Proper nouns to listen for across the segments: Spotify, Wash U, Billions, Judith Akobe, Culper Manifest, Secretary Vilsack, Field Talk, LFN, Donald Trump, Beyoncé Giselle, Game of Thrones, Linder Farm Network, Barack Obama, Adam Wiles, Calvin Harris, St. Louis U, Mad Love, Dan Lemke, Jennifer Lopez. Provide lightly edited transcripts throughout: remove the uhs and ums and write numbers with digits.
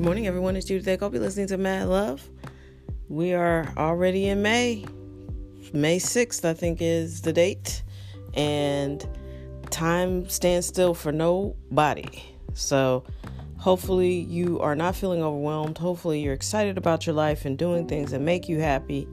Good morning, everyone. It's Judith Akobe listening to Mad Love. We are already in May. May 6th, I think, is the date. And time stands still for nobody. So hopefully you are not feeling overwhelmed. Hopefully you're excited about your life and doing things that make you happy.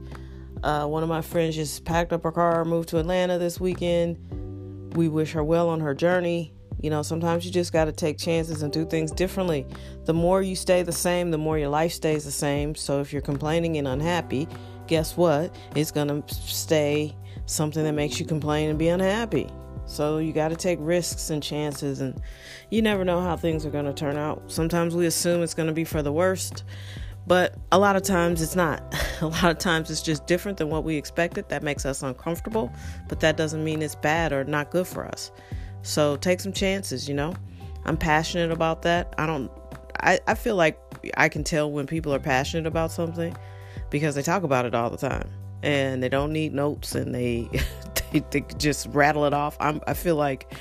One of my friends just packed up her car, moved to Atlanta this weekend. We wish her well on her journey. You know, sometimes you just got to take chances and do things differently. The more you stay the same, the more your life stays the same. So if you're complaining and unhappy, guess what? It's going to stay something that makes you complain and be unhappy. So you got to take risks and chances, and you never know how things are going to turn out. Sometimes we assume it's going to be for the worst, but a lot of times it's not. A lot of times it's just different than what we expected. That makes us uncomfortable, but that doesn't mean it's bad or not good for us. So take some chances, you know. I'm passionate about that. I feel like I can tell when people are passionate about something because they talk about it all the time and they don't need notes and they just rattle it off. I feel like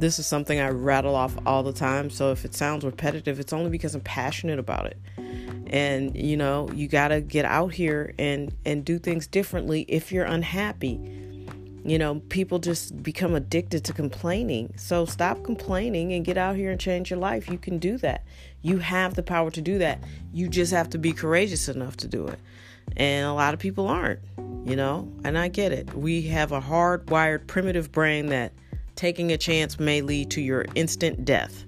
this is something I rattle off all the time. So if it sounds repetitive, it's only because I'm passionate about it. And, you know, you got to get out here and do things differently if you're unhappy. You know, people just become addicted to complaining. So stop complaining and get out here and change your life. You can do that. You have the power to do that. You just have to be courageous enough to do it. And a lot of people aren't, you know, and I get it. We have a hardwired primitive brain that taking a chance may lead to your instant death,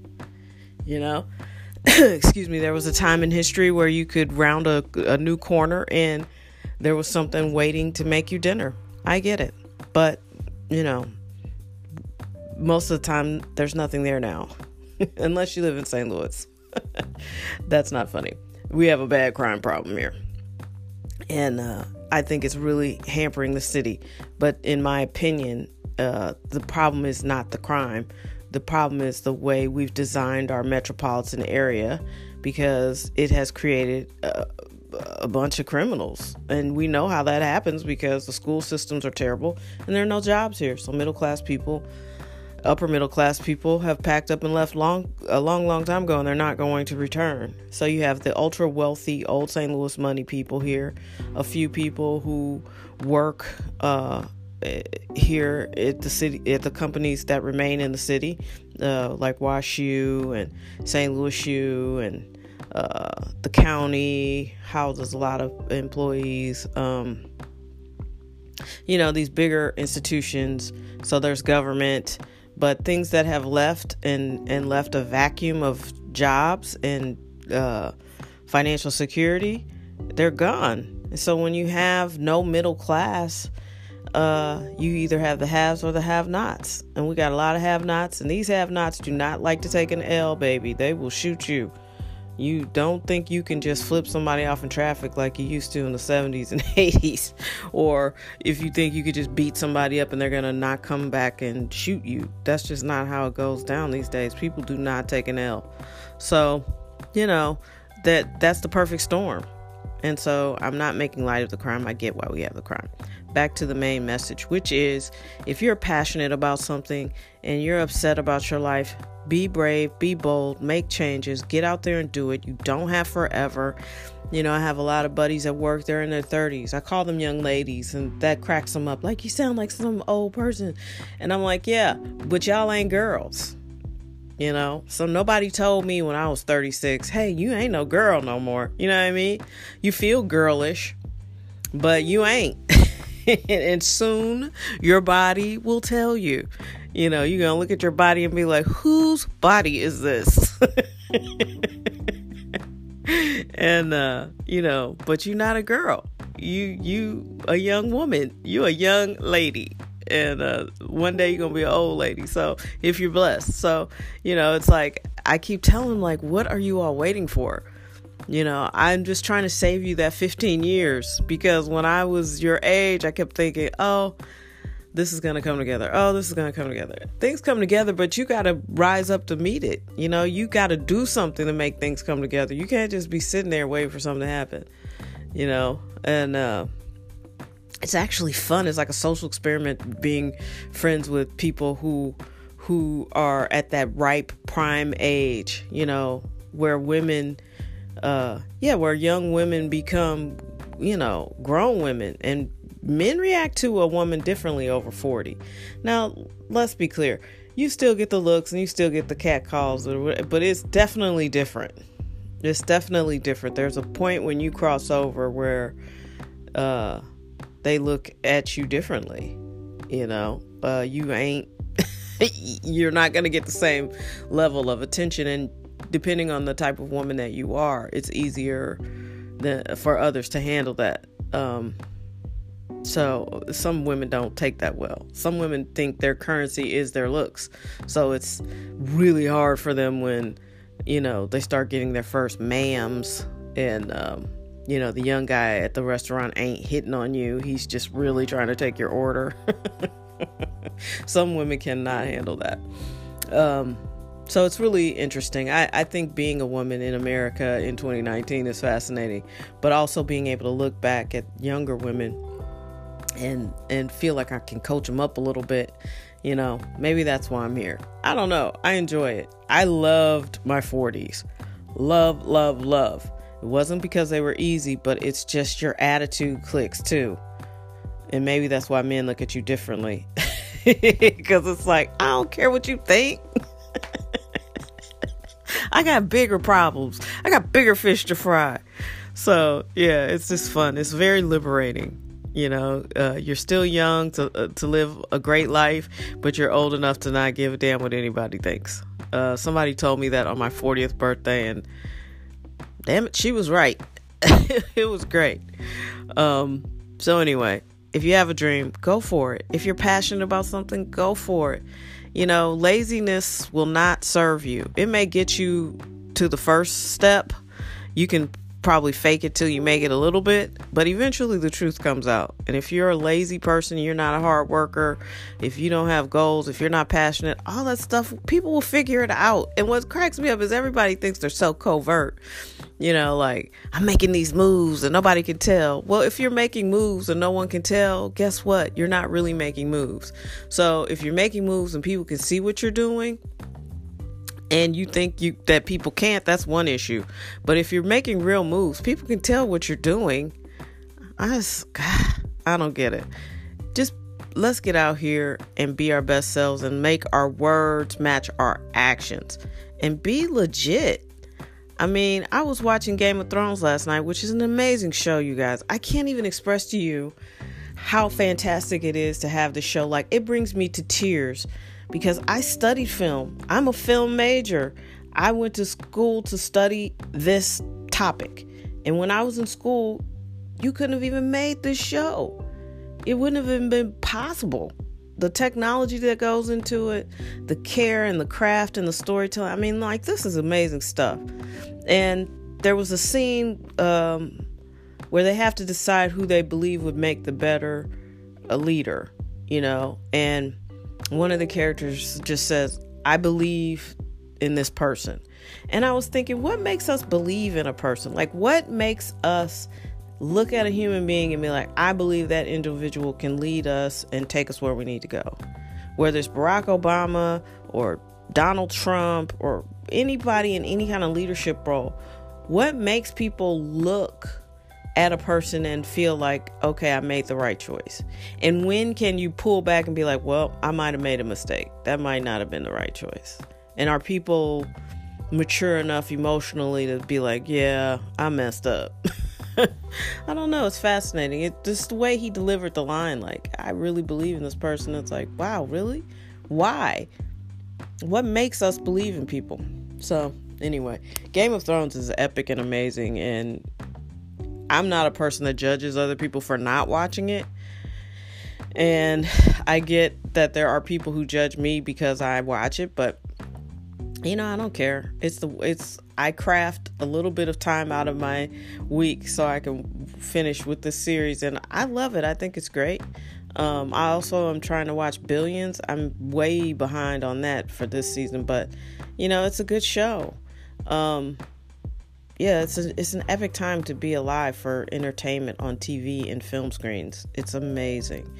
you know. Excuse me. There was a time in history where you could round a new corner and there was something waiting to make you dinner. I get it. But, you know, most of the time, there's nothing there now, unless you live in St. Louis. That's not funny. We have a bad crime problem here. And I think it's really hampering the city. But in my opinion, the problem is not the crime. The problem is the way we've designed our metropolitan area, because it has created a bunch of criminals, and we know how that happens because the school systems are terrible and there are no jobs here. So middle class people, upper middle class people have packed up and left a long time ago, and they're not going to return. So you have the ultra wealthy old St. Louis money people here, a few people who work here at the city, at the companies that remain in the city, like Wash U and St. Louis U, and the county houses a lot of employees, you know, these bigger institutions. So there's government, but things that have left and left a vacuum of jobs and financial security, they're gone. And so when you have no middle class, you either have the haves or the have-nots. And we got a lot of have-nots, and these have-nots do not like to take an L, baby. They will shoot you. You don't think you can just flip somebody off in traffic like you used to in the 70s and 80s. Or if you think you could just beat somebody up and they're going to not come back and shoot you. That's just not how it goes down these days. People do not take an L. So, you know, that's the perfect storm. And so I'm not making light of the crime. I get why we have the crime. Back to the main message, which is if you're passionate about something and you're upset about your life, be brave, be bold, make changes, get out there and do it. You don't have forever. You know, I have a lot of buddies at work. They're in their 30s. I call them young ladies, and that cracks them up. Like, you sound like some old person. And I'm like, yeah, but y'all ain't girls, you know? So nobody told me when I was 36, hey, you ain't no girl no more. You know what I mean? You feel girlish, but you ain't. And soon your body will tell you. You know, you're going to look at your body and be like, whose body is this? And, you know, but you're not a girl. You a young woman. You a young lady. And one day you're going to be an old lady. So if you're blessed. So, you know, it's like I keep telling them, like, what are you all waiting for? You know, I'm just trying to save you that 15 years. Because when I was your age, I kept thinking, this is going to come together. This is going to come together. Things come together, but you got to rise up to meet it. You know, you got to do something to make things come together. You can't just be sitting there waiting for something to happen, you know, and it's actually fun. It's like a social experiment being friends with people who are at that ripe prime age, you know, where women where young women become, grown women, and men react to a woman differently over 40. Now, let's be clear. You still get the looks and you still get the cat calls, but it's definitely different. It's definitely different. There's a point when you cross over where they look at you differently. You're not going to get the same level of attention. And depending on the type of woman that you are, it's easier for others to handle that. So some women don't take that well. Some women think their currency is their looks. So it's really hard for them when, they start getting their first ma'ams and, the young guy at the restaurant ain't hitting on you. He's just really trying to take your order. Some women cannot handle that. So it's really interesting. I think being a woman in America in 2019 is fascinating, but also being able to look back at younger women and feel like I can coach them up a little bit. Maybe that's why I'm here. I don't know. I enjoy it. I loved my 40s. Love, love, love. It wasn't because they were easy, but it's just your attitude clicks too. And maybe that's why men look at you differently. Because it's like, I don't care what you think. I got bigger problems. I got bigger fish to fry. So, yeah, it's just fun. It's very liberating. You're still young to live a great life, but you're old enough to not give a damn what anybody thinks. Somebody told me that on my 40th birthday, and damn it, she was right. It was great. So anyway, if you have a dream, go for it. If you're passionate about something, go for it. Laziness will not serve you. It may get you to the first step. You can probably fake it till you make it a little bit, but eventually the truth comes out. And if you're a lazy person, you're not a hard worker, if you don't have goals, if you're not passionate, all that stuff, people will figure it out. And what cracks me up is everybody thinks they're so covert. Like, I'm making these moves and nobody can tell. Well, if you're making moves and no one can tell, guess what? You're not really making moves. So if you're making moves and people can see what you're doing, and you think that people can't, that's one issue. But if you're making real moves, people can tell what you're doing. I don't get it. Just let's get out here and be our best selves and make our words match our actions and be legit. I was watching Game of Thrones last night, which is an amazing show, you guys. I can't even express to you how fantastic it is to have the show. Like, it brings me to tears because I studied film. I'm a film major. I went to school to study this topic. And when I was in school, you couldn't have even made this show. It wouldn't have even been possible. The technology that goes into it, the care and the craft and the storytelling. This is amazing stuff. And there was a scene where they have to decide who they believe would make the better a leader, and one of the characters just says, I believe in this person. And I was thinking, what makes us believe in a person? Like, what makes us look at a human being and be like, I believe that individual can lead us and take us where we need to go. Whether it's Barack Obama or Donald Trump or anybody in any kind of leadership role, what makes people look at a person and feel like, okay, I made the right choice? And when can you pull back and be like, well, I might have made a mistake. That might not have been the right choice. And are people mature enough emotionally to be like, yeah, I messed up? I don't know. It's fascinating. Just the way he delivered the line. Like, I really believe in this person. It's like, wow, really? Why? What makes us believe in people? So anyway, Game of Thrones is epic and amazing. And I'm not a person that judges other people for not watching it. And I get that there are people who judge me because I watch it, but I don't care. I craft a little bit of time out of my week so I can finish with this series, and I love it. I think it's great. I also am trying to watch Billions. I'm way behind on that for this season, but it's a good show. It's an epic time to be alive for entertainment on TV and film screens. It's amazing.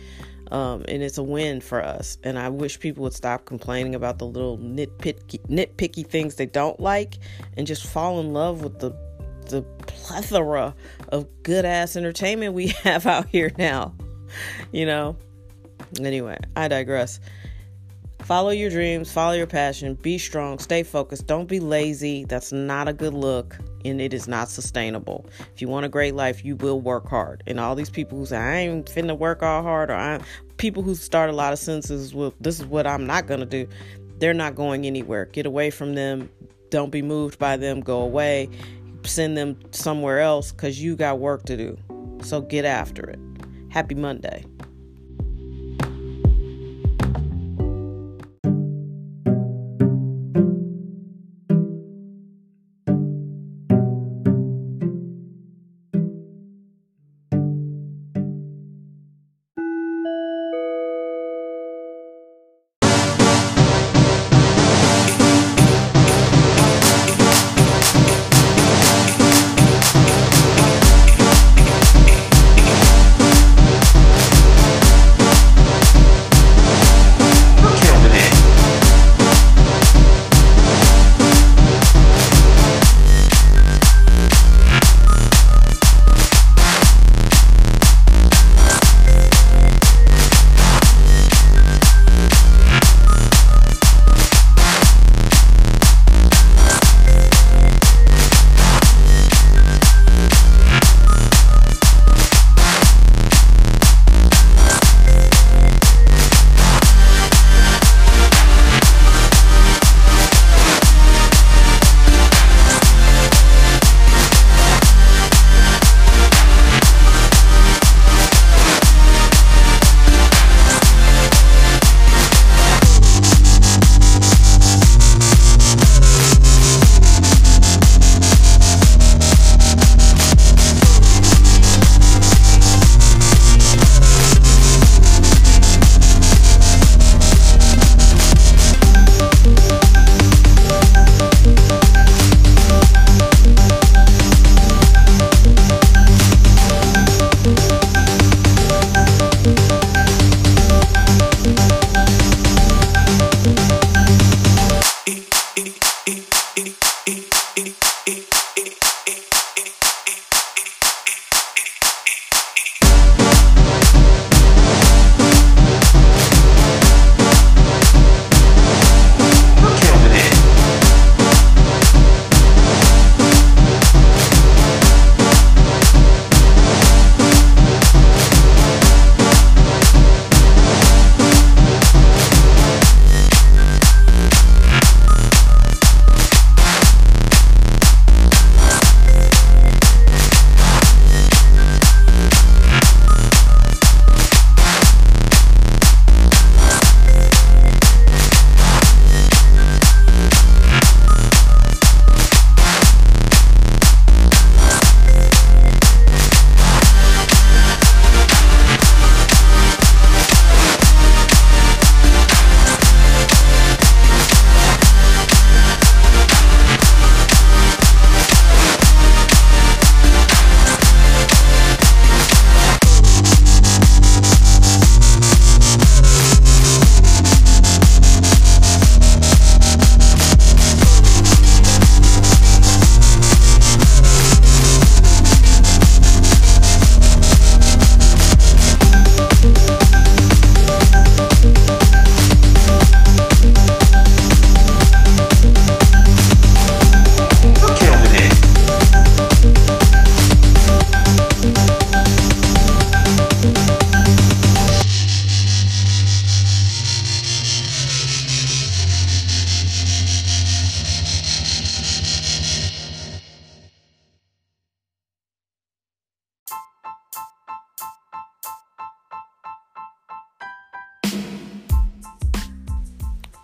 And it's a win for us. And I wish people would stop complaining about the little nitpicky things they don't like and just fall in love with the the plethora of good-ass entertainment we have out here now, you know. Anyway, I digress. Follow your dreams, follow your passion, be strong, stay focused, don't be lazy. That's not a good look, and it is not sustainable. If you want a great life, you will work hard. And all these people who say, I ain't finna work all hard, or people who start a lot of sentences with, this is what I'm not gonna do, they're not going anywhere. Get away from them. Don't be moved by them. Go away. Send them somewhere else, because you got work to do. So get after it. Happy Monday.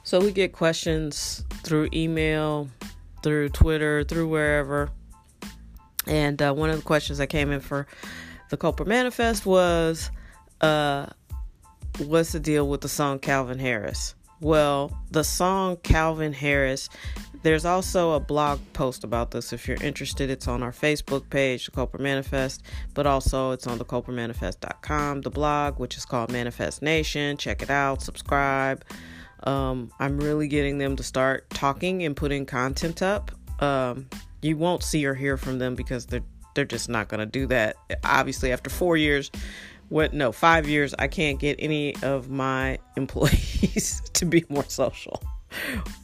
So we get questions through email, through Twitter, through wherever. And one of the questions that came in for the Culper Manifest was, what's the deal with the song Calvin Harris? Well, the song Calvin Harris, there's also a blog post about this. If you're interested, it's on our Facebook page, the Culper Manifest, but also it's on the culpermanifest.com, the blog, which is called Manifest Nation. Check it out, subscribe. I'm really getting them to start talking and putting content up. You won't see or hear from them because they're just not going to do that. Obviously, after 4 years, 5 years, I can't get any of my employees to be more social.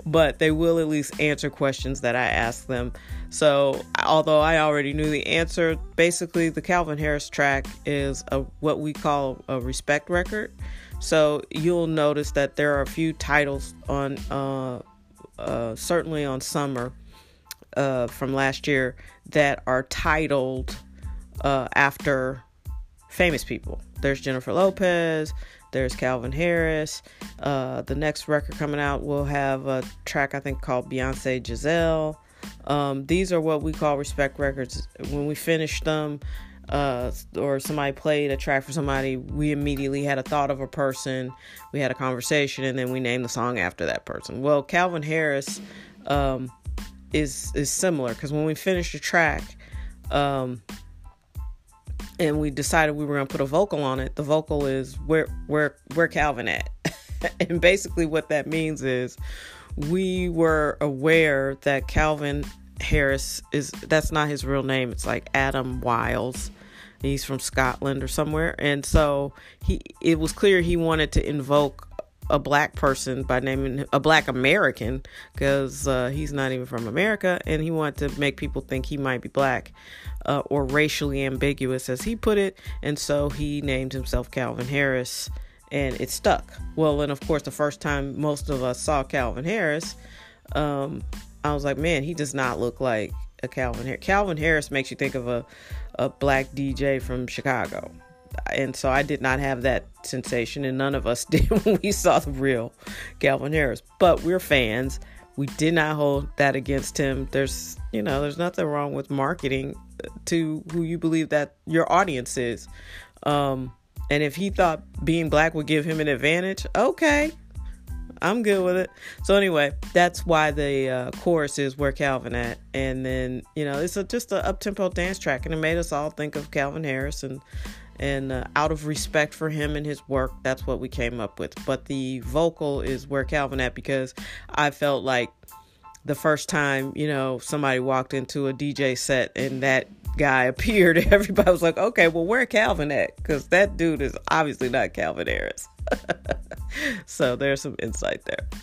But they will at least answer questions that I ask them. So although I already knew the answer, basically the Calvin Harris track is what we call a respect record. So you'll notice that there are a few titles on certainly on Summer from last year that are titled after famous people. There's Jennifer Lopez, there's Calvin Harris. The next record coming out will have a track, I think, called Beyoncé Giselle. These are what we call respect records. When we finished them, or somebody played a track for somebody, we immediately had a thought of a person, we had a conversation, and then we named the song after that person. Well, Calvin Harris is similar, because when we finished the track, and we decided we were going to put a vocal on it. The vocal is where Calvin at. And basically what that means is we were aware that Calvin Harris that's not his real name. It's like Adam Wiles. He's from Scotland or somewhere. And so it was clear he wanted to invoke a black person by naming a black American, because he's not even from America, and he wanted to make people think he might be black or racially ambiguous, as he put it. And so he named himself Calvin Harris, and it stuck. Well, and of course, the first time most of us saw Calvin Harris, I was like, man, he does not look like a Calvin Harris. Calvin Harris makes you think of a black DJ from Chicago. And so I did not have that sensation, and none of us did when we saw the real Calvin Harris. But we're fans. We did not hold that against him. There's nothing wrong with marketing to who you believe that your audience is. And if he thought being black would give him an advantage, okay, I'm good with it. So anyway, that's why the chorus is where Calvin at. And then, it's just an up-tempo dance track, and it made us all think of Calvin Harris, and out of respect for him and his work, that's what we came up with. But the vocal is where Calvin at, because I felt like the first time, somebody walked into a DJ set and that guy appeared, everybody was like, okay, well, where Calvin at? Because that dude is obviously not Calvin Harris. So there's some insight there.